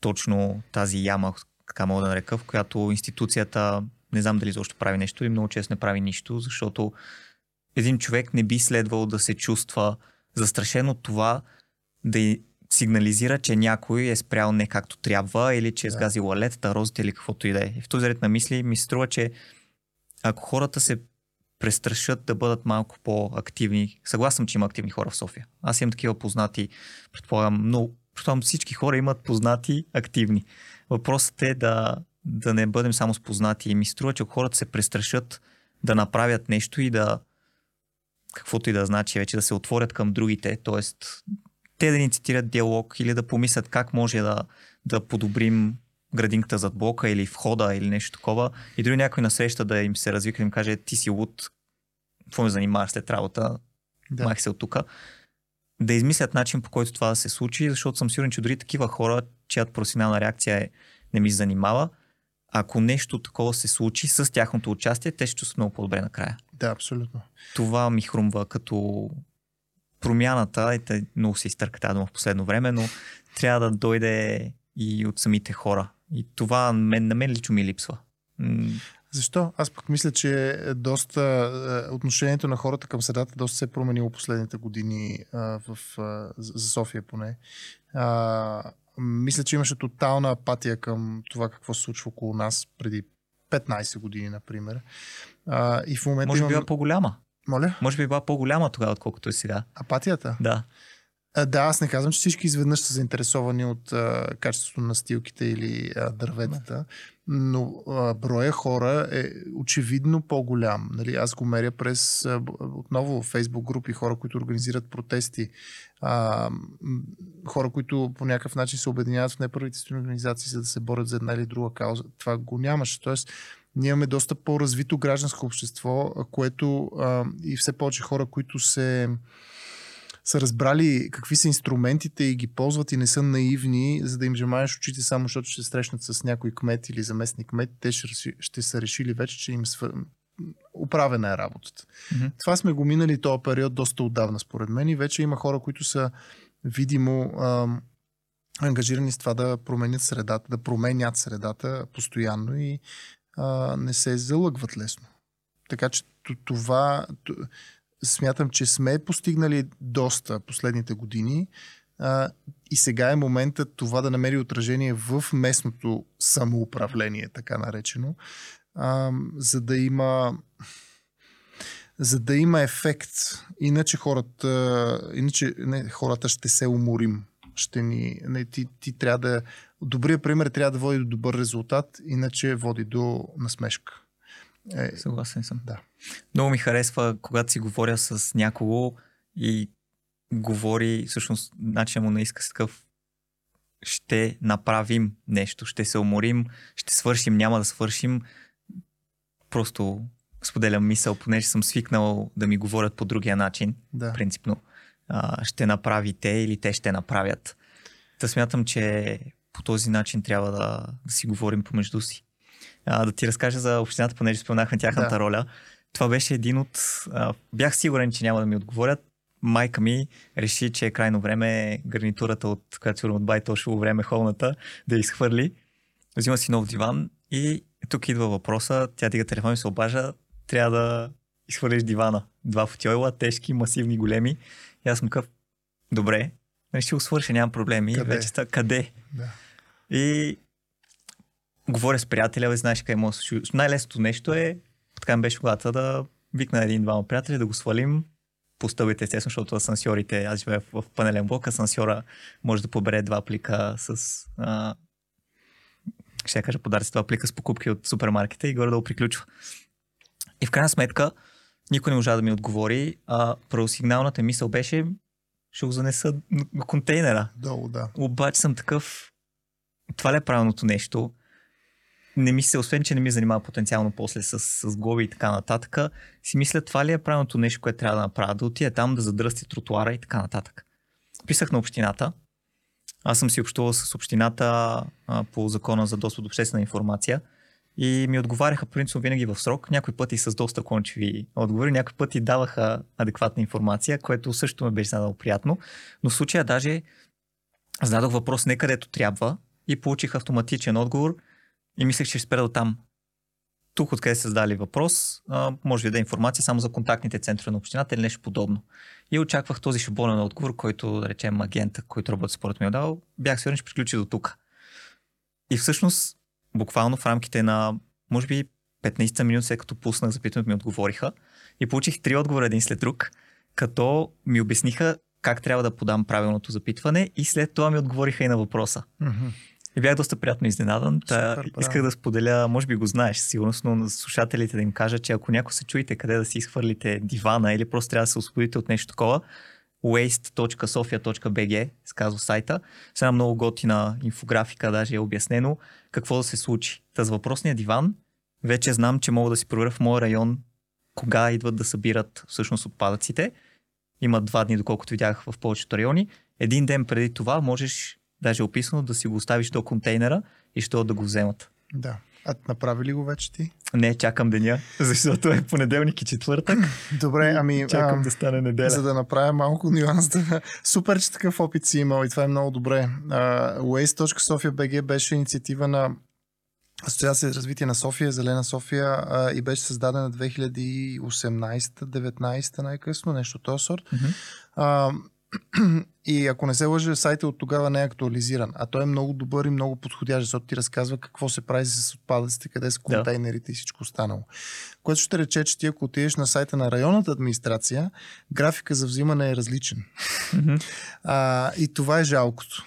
точно тази яма, така мога да нарека, в която институцията, не знам дали защо прави нещо или много често не прави нищо, защото един човек не би следвал да се чувства застрашен от това да сигнализира, че някой е спрял не както трябва или че е сгазил лалетата, розите или каквото и да е. И в този ред на мисли ми се струва, че ако хората се престрашат да бъдат малко по-активни. Съгласен съм, че има активни хора в София. Аз имам такива познати, предполагам, но предполагам всички хора имат познати активни. Въпросът е да, да не бъдем само с познати. И ми струва, че хората се престрашат да направят нещо и да, каквото и да значи, вече да се отворят към другите, т.е. те да инициират диалог или да помислят как може да, да подобрим градинката зад блока или входа или нещо такова. И дори някой насреща да им се развика и им каже, ти си луд, какво ме занимаваш след работа, да. мах се от тука. Да измислят начин, по който това да се случи, защото съм сигурен, че дори такива хора, чиято професионална реакция е не ми занимава, ако нещо такова се случи с тяхното участие, те ще са много по-добре накрая. Да, абсолютно. Това ми хрумва като промяната, е, много се изтърка тази дума в последно време, но трябва да дойде и от самите хора. И това мен, на мен лично ми липсва. Защо? Аз пък мисля, че доста отношението на хората към средата доста се е променило последните години а, в, а, за София поне. А, мисля, че имаше тотална апатия към това какво се случва около нас преди петнайсет години, например. А, и в момента Може би имам... била по-голяма. Моля? Може би била по-голяма тогава, отколкото е сега. Апатията? Да. Да, аз не казвам, че всички изведнъж са заинтересовани от а, качеството на стилките или а, дърветата, но а, броя хора е очевидно по-голям. Нали? Аз го меря през а, отново фейсбук групи, хора, които организират протести, а, хора, които по някакъв начин се обединяват в неправителствени организации, за да се борят за една или друга кауза. Това го нямаше. Тоест, ние имаме доста по-развито гражданско общество, което а, и все повече хора, които се... са разбрали какви са инструментите и ги ползват и не са наивни, за да им жемаеш очите само, защото ще се срещнат с някой кмет или заместник кмет, те ще, ще са решили вече, че им свър... оправена е работата. Mm-hmm. Това сме го минали този период доста отдавна, според мен, и вече има хора, които са видимо ам, ангажирани с това да променят средата, да променят средата постоянно и а, не се залъгват лесно. Така че това... Смятам, че сме постигнали доста последните години а, и сега е моментът това да намери отражение в местното самоуправление, така наречено, а, за да има за да има ефект. Иначе хората, иначе, не, хората ще се уморим. Ще ни, не, ти, ти трябва да, добрият пример трябва да води до добър резултат, иначе води до насмешка. Е, Съгласен съм. Да. Много ми харесва, когато си говоря с някого и говори, всъщност, начинът му на изказ такъв, ще направим нещо, ще се уморим, ще свършим, няма да свършим. Просто споделям мисъл, понеже съм свикнал да ми говорят по другия начин, да. принципно. А, ще направите или те ще направят. Да, смятам, че по този начин трябва да, да си говорим помежду си. Да ти разкажа за общината, понеже споменахме тяхната да. роля. Това беше един от... Бях сигурен, че няма да ми отговорят. Майка ми реши, че е крайно време гарнитурата, от която сигурно от Байтошево време холната, да изхвърли. Взима си нов диван и тук идва въпроса. Тя дига телефон и се обажа. Трябва да изхвърлиш дивана. Два футиойла, тежки, масивни, големи. И аз съм къв... Добре, ще го свърша, нямам проблеми. Къде? Вече ста... Къде? Да. И... Говоря с приятеля, бе, знаеш къде може да случи. Най-лесното нещо е, така ми беше когато да викна един-двама приятели, да го свалим по стълбите, естествено, защото асансьорите, аз живея в, в панелен блок, асансьора може да побере два плика с... А, ще я кажа подарци, два плика с покупки от супермаркета и горе-долу приключва. И в крайна сметка, никой не можа да ми отговори, а правосигналната мисъл беше, ще го занеса в контейнера. Долу, да. Обаче съм такъв, това ли е правилното нещо? Не ми се, освен, че не ми занимава потенциално после с, с глоби и така нататък, си мисля, това ли е правилното нещо, което трябва да направя, да отида там, да задръсти тротуара и така нататък. Писах на общината. Аз съм си общувал с общината а, по закона за достъп до обществена информация и ми отговаряха принципно винаги в срок, някои пъти с доста кончеви отговори, някои пъти даваха адекватна информация, което също ме беше задало приятно, но в случая даже зададох въпрос не където трябва и получих автоматичен отговор. И мислех, че ще спре до там. Тук откъде се задали въпрос, а, може би да е информация само за контактните центрове на общината или нещо подобно. И очаквах този шаблонен отговор, който, да речем, агента, който работи според ми е дал, бях сигурен, че приключи до тук. И всъщност, буквално в рамките на, може би, петнайсет минути след като пуснах запитването, ми отговориха и получих три отговора един след друг, като ми обясниха как трябва да подам правилното запитване и след това ми отговориха и на въпроса. Mm-hmm. И бях доста приятно изненадан. Та, Супер, исках да споделя, може би го знаеш, сигурностно на слушателите да им кажа, че ако някой се чуете къде да си изхвърлите дивана или просто трябва да се освободите от нещо такова, waste точка sofia точка b g сказва сайта. С една много готина инфографика даже е обяснено какво да се случи. Та с въпросния диван вече знам, че мога да си проверя в моя район кога идват да събират всъщност отпадъците. Има два дни, доколкото видях в повечето райони. Един ден преди това можеш, даже е описано, да си го оставиш до контейнера и ще да го вземат. Да. А направи ли го вече ти? Не, чакам деня, защото е понеделник и четвъртък. Добре, ами... Чакам а, да стане неделя. За да направя малко нюанс. Да... Супер, че такъв опит си имал и това е много добре. Uh, waste точка sofia точка b g беше инициатива на Асоциация за развитие на София, Зелена София а, и беше създадена две хиляди и осемнайсета-деветнайсета най-късно, нещо този сорт. Mm-hmm. А, и ако не се лъжа, сайтът от тогава не е актуализиран, а той е много добър и много подходящ, защото ти разказва какво се прави с отпадъците, къде са контейнерите и всичко останало. Което ще рече, че ти ако отидеш на сайта на районната администрация, графика за взимане е различен. Mm-hmm. А, и това е жалкото.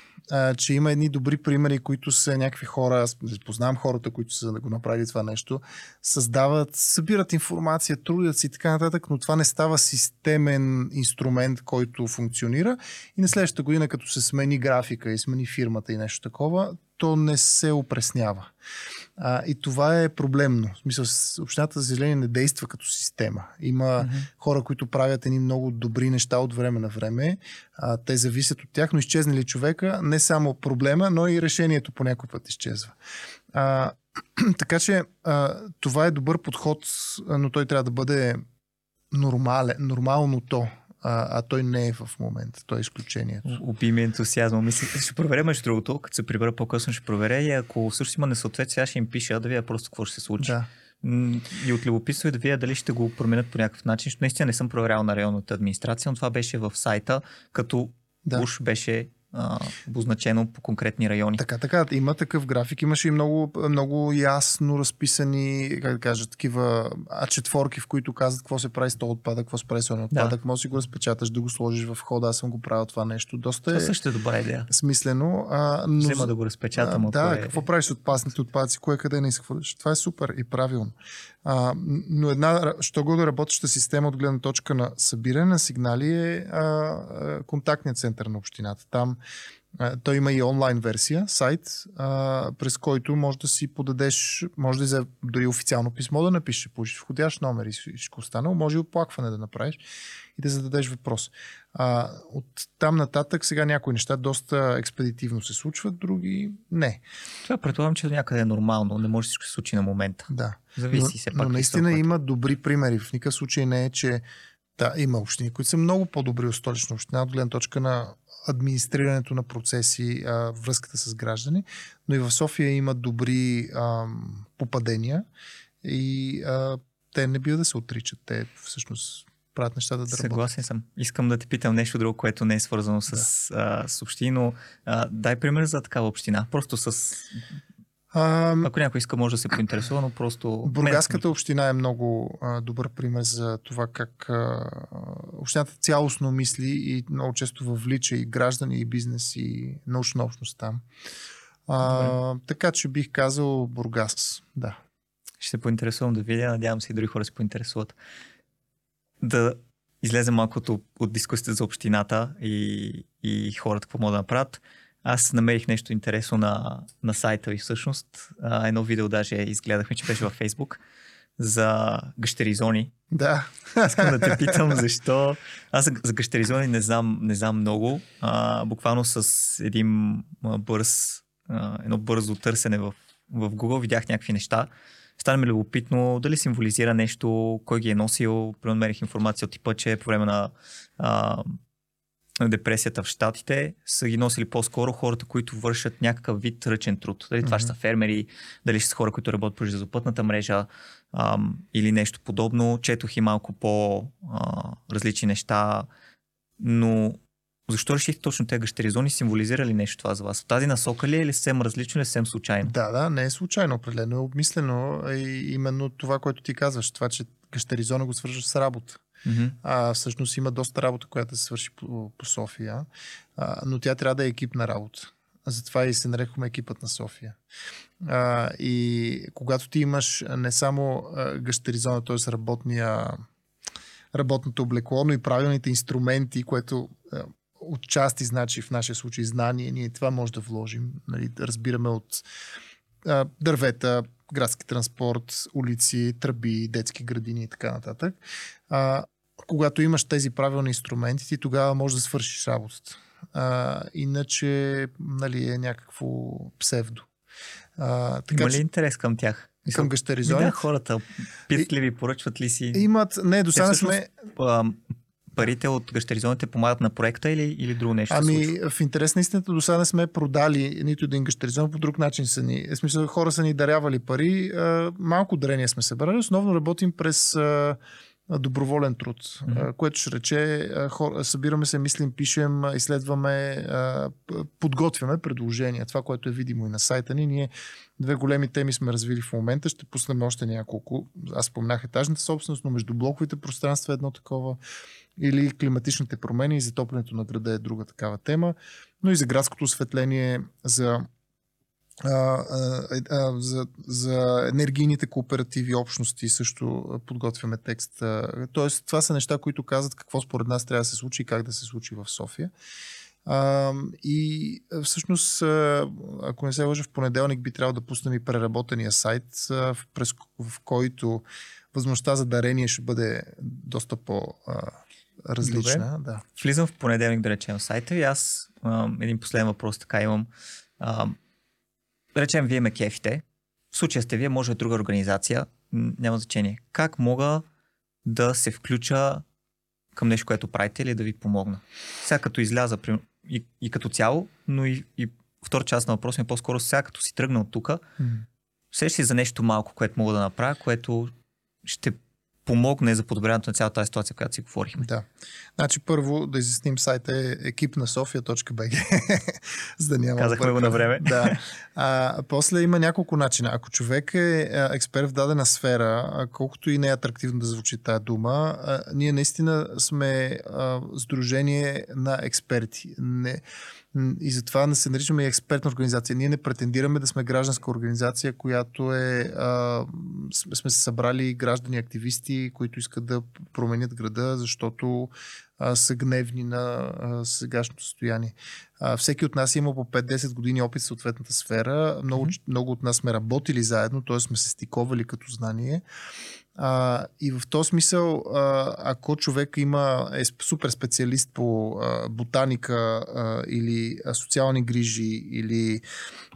Че има едни добри примери, които са някакви хора, аз познавам хората, които са да го направили това нещо, създават, събират информация, трудят си и така нататък, но това не става системен инструмент, който функционира и на следващата година, като се смени графика и смени фирмата и нещо такова, то не се опреснява. А, и това е проблемно. В смисъл, общината, за съжаление, не действа като система. Има mm-hmm. хора, които правят едни много добри неща от време на време. А, те зависят от тях, но изчезне ли човека, не само проблема, но и решението по някой път изчезва. А, така че а, това е добър подход, но той трябва да бъде нормален, нормалното. А, а той не е в момента. Той е изключението. Уби ми ентусиазма. Мисля, ще проверя между другото, като се прибера по-късно ще проверя и ако всъщност има несъответствие, ще им пиша да видя просто какво ще се случи. Да. И от любопитство и да видя дали ще го променят по някакъв начин. Наистина не съм проверял на районната администрация, но това беше в сайта, като да. Буш беше а, обозначено по конкретни райони. Така, така. Има такъв график. Имаше и много, много ясно разписани, как да кажа, такива четворки, в които казват какво се прави с този отпадък, какво се прави с този отпадък. Да. Може си го разпечаташ, да го сложиш в хода. Аз съм го правил това нещо. Доста това е... също е добра идея. Смислено. А, но... Взема да го разпечатам. А, да, е... какво правиш с отпасните отпадъци, кое къде не изхвърляш. Това е супер и правилно. А, но една, що го да работеща система от гледна точка на събиране на сигнали е а, контактният център на общината. Там той има и онлайн версия, сайт, а, през който може да си подадеш, може да взе дори официално писмо да напишеш, получиш входящ номер и всичко останало, може и оплакване да направиш и да зададеш въпрос. А, от там нататък сега някои неща доста експедитивно се случват, други не. Това предполагам, че някъде е нормално, не може всичко да се случи на момента. Да, зависи но, се пак но наистина това. Има добри примери, в никакъв случай не е, че да, има общини, които са много по-добри от столична община, от гледна точка на администрирането на процеси, а, връзката с граждани, но и в София има добри а, попадения и а, те не бива да се отричат. Те всъщност правят нещата да работят. Съгласен съм. Искам да те питам нещо друго, което не е свързано с, да. а, с общини, но а, дай пример за такава община. Просто с... Ако някой иска, може да се поинтересува, но просто... Бургаската община е много а, добър пример за това как а, общината цялостно мисли и много често въвлича и граждани, и бизнес, и научна общност там. А, така че бих казал Бургас, да. Ще се поинтересувам да видя, надявам се и други хора се поинтересуват. Да излезе малко от, от дискусията за общината и, и хората какво могат да направят. Аз намерих нещо интересно на, на сайта ви всъщност. А, едно видео даже изгледахме, че беше във Фейсбук за гъщеризони. Да. Искам да те питам защо. Аз за, за гъщеризони не знам, не знам много. А, буквално с един бърз, а, едно бързо търсене в, в Google видях някакви неща. Стана ми любопитно дали символизира нещо, кой ги е носил. Намерих информация от типа, че по време на... А, депресията в щатите са ги носили по-скоро хората, които вършат някакъв вид ръчен труд. Дали това mm-hmm. ще са фермери, дали ще са хора, които работят по железопътната мрежа ам, или нещо подобно. Четох и малко по-различни неща, но Защо решихте точно тези гъщери зони? Символизира ли нещо това за вас? В тази насока ли е, или съвсем различно, или съвсем случайно? Да, да, не е случайно, определено е обмислено. И именно това, което ти казваш, това, че гъщери зона го свържаш с работа. Mm-hmm. А, всъщност има доста работа, която се свърши по, по София, а, но тя трябва да е екипна работа. Затова и се нарекохме екипът на София. А, и когато ти имаш не само гъщеризона, т.е. работния, работното облекло, но и правилните инструменти, което отчасти значи в нашия случай знание, ние това може да вложим. Нали, да разбираме от а, дървета, градски транспорт, улици, тръби, детски градини и така нататък. А, когато имаш тези правилни инструменти, ти тогава можеш да свършиш работата. А, иначе нали, е някакво псевдо. А, така, има ли интерес към тях? Към гъщеризони? Да, хората пият ли ви, поръчват ли си? Имат, не, до сега сме... Парите от гъщеризоните помагат на проекта или, или друго нещо? Ами, в интерес на истината, до сега не сме продали нито един гъщеризон, по друг начин са ни. В смисъл, хора са ни дарявали пари, малко дарения сме събрали, основно работим през доброволен труд, mm-hmm. което ще рече, хора, събираме се, мислим, пишем, изследваме, подготвяме предложения, това, което е видимо и на сайта ни. Ние две големи теми сме развили в момента, ще пуснем още няколко. Аз спомнях етажната собственост, но между блоковите пространства е едно такова, или климатичните промени и затоплянето на града е друга такава тема, но и за градското осветление, за За, за енергийните кооперативи общности също подготвяме текст. Тоест, това са неща, които казват какво според нас трябва да се случи и как да се случи в София. И всъщност, ако не се лъжа, в понеделник би трябвало да пуснем и преработения сайт, в, през, в който възможността за дарение ще бъде доста по-различна. Да. Влизам в понеделник, да речем, сайта и аз един последен въпрос така имам. Речем, вие ме кефите, в случая сте вие, може друга организация, няма значение. Как мога да се включа към нещо, което правите, или да ви помогна? Сега като изляза и, и като цяло, но и, и втора част на въпроса ми е по-скоро сега като си тръгна от тука, mm-hmm. сещаш си за нещо малко, което мога да направя, което ще помогне за подобряването на цялата тази ситуация, която си говорихме. Да. Значи първо да изясним сайта е екип на софия точка би джи. За да няма. Казахме го на време. Да. А, после има няколко начина. Ако човек е експерт в дадена сфера, колкото и не е атрактивно да звучи тая дума, а, ние наистина сме а, сдружение на експерти. Не... И затова не се наричаме и експертна организация. Ние не претендираме да сме гражданска организация, която е... А, сме се събрали граждани, активисти, които искат да променят града, защото а, са гневни на а, сегашното състояние. А, всеки от нас има по пет-десет години опит в съответната сфера. Много, mm-hmm. много от нас сме работили заедно, т.е. сме се стиковали като знание. А, и в този смисъл, а, ако човек има, е супер специалист по а, ботаника а, или а, социални грижи или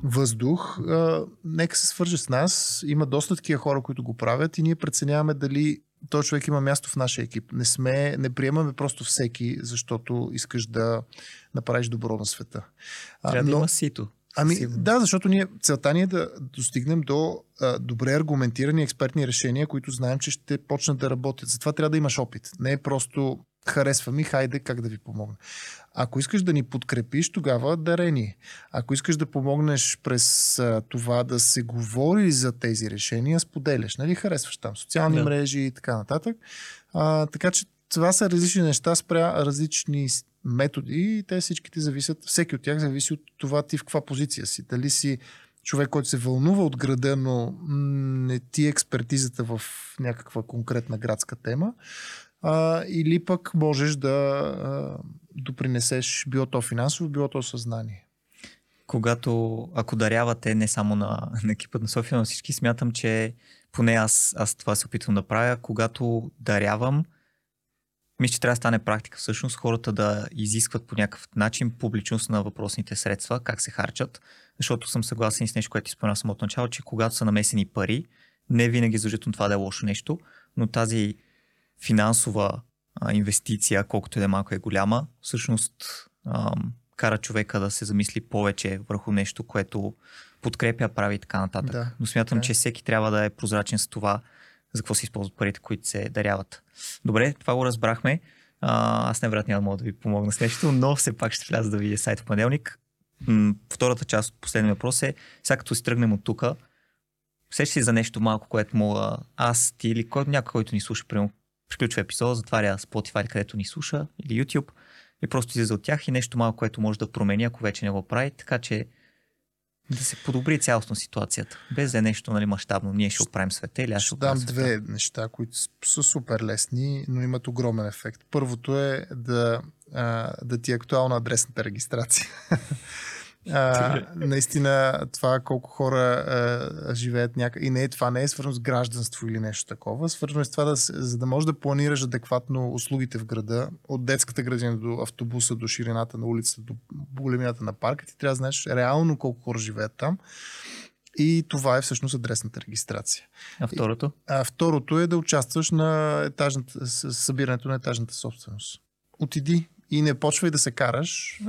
въздух, а, нека се свърже с нас. Има доста такива хора, които го правят и ние преценяваме дали този човек има място в нашия екип. Не сме, не приемаме просто всеки, защото искаш да направиш добро на света. А, Трябва но... да има сито. Ами, Сигурно. Да, защото ние, целта ни е да достигнем до а, добре аргументирани експертни решения, които знаем, че ще почнат да работят. Затова трябва да имаш опит. Не е просто харесва ми, хайде как да ви помогна. Ако искаш да ни подкрепиш, тогава дарени. Ако искаш да помогнеш през а, това да се говори за тези решения, споделяш. Нали? Харесваш там социални да. мрежи и така нататък. А, така че това са различни неща спря различни методи и те всичките зависят, всеки от тях зависи от това ти в каква позиция си. Дали си човек, който се вълнува от града, но не ти е експертизата в някаква конкретна градска тема, а, или пък можеш да а, допринесеш било то финансово, било то съзнание. Когато, ако дарявате не само на, на екипът на София, но всички, смятам, че поне аз, аз това се опитвам да правя, когато дарявам, мисля, че трябва да стане практика всъщност хората да изискват по някакъв начин публичност на въпросните средства, как се харчат, защото съм съгласен с нещо, което ти спомена в самото начало, че когато са намесени пари, не винаги задължително това да е лошо нещо, но тази финансова а, инвестиция, колкото и да е малко е голяма, всъщност а, кара човека да се замисли повече върху нещо, което подкрепя, прави и така нататък. Да, но смятам, да. че всеки трябва да е прозрачен с това, за какво се използват парите, които се даряват. Добре, това го разбрахме. А, аз невероятно няма мога да ви помогна с нещо, но все пак ще вляза да видя сайт в понеделник. М- втората част от последния въпрос е, сега като си тръгнем от тука, сеща си за нещо малко, което мога аз, ти или който, някой, който ни слуша, прямо приключва епизода, затваря Spotify, където ни слуша, или YouTube, и просто излиза от тях и нещо малко, което може да промени, ако вече не го прави, така че да се подобри цялостно ситуацията. Без да е нещо, нали, мащабно. Ние ще оправим света или аз ще, ще дам света. Две неща, които са супер лесни, но имат огромен ефект. Първото е да, а, да ти е актуална адресната регистрация. а, наистина това колко хора а, живеят някъде. И не, това не е свързано с гражданство или нещо такова. Свързано е с това, да, за да можеш да планираш адекватно услугите в града, от детската градина до автобуса, до ширината на улицата, до големината на парка, ти трябва да знаеш реално колко хора живеят там. И това е всъщност адресната регистрация. А второто? А второто е да участваш на етажната, събирането на етажната собственост. Отиди и не почвай да се караш.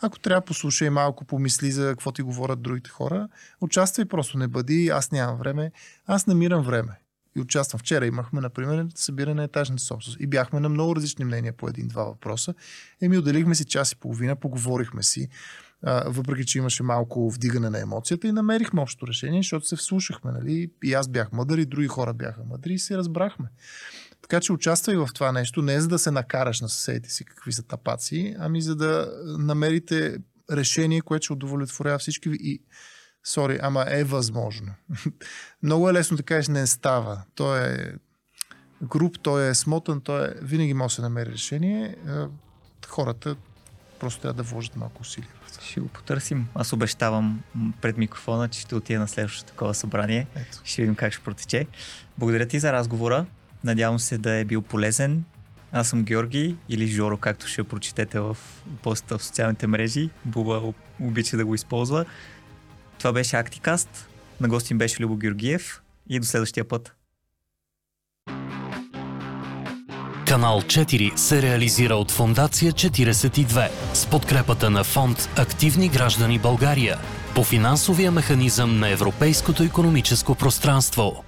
Ако трябва, послушай малко, помисли за какво ти говорят другите хора. Участвай, просто не бъди, аз нямам време. Аз намирам време и участвам. Вчера имахме, например, събиране на етажната собственост и бяхме на много различни мнения по един-два въпроса. Еми, отделихме си час и половина, поговорихме си, въпреки че имаше малко вдигане на емоцията, и намерихме общо решение, защото се вслушахме. Нали? И аз бях мъдър, и други хора бяха мъдри и се разбрахме. Така че участвай в това нещо, не за да се накараш на съседите си какви са тапаци, ами за да намерите решение, което ще удовлетворява всички ви. И, сори, ама е възможно. Много е лесно да кажеш, не става. Той е груб, той е смотан, той е... винаги може да се намери решение. Хората просто трябва да вложат малко усилия. Ще го потърсим. Аз обещавам пред микрофона, че ще отида на следващото такова събрание. Ето. Ще видим как ще протече. Благодаря ти за разговора. Надявам се да е бил полезен. Аз съм Георги, или Жоро, както ще прочетете в поста в социалните мрежи. Буба обича да го използва. Това беше ActiCast. На гости им беше Любо Георгиев и до следващия път. Канал четири се реализира от Фондация четирийсет и две с подкрепата на Фонд Активни граждани България по финансовия механизъм на Европейското икономическо пространство.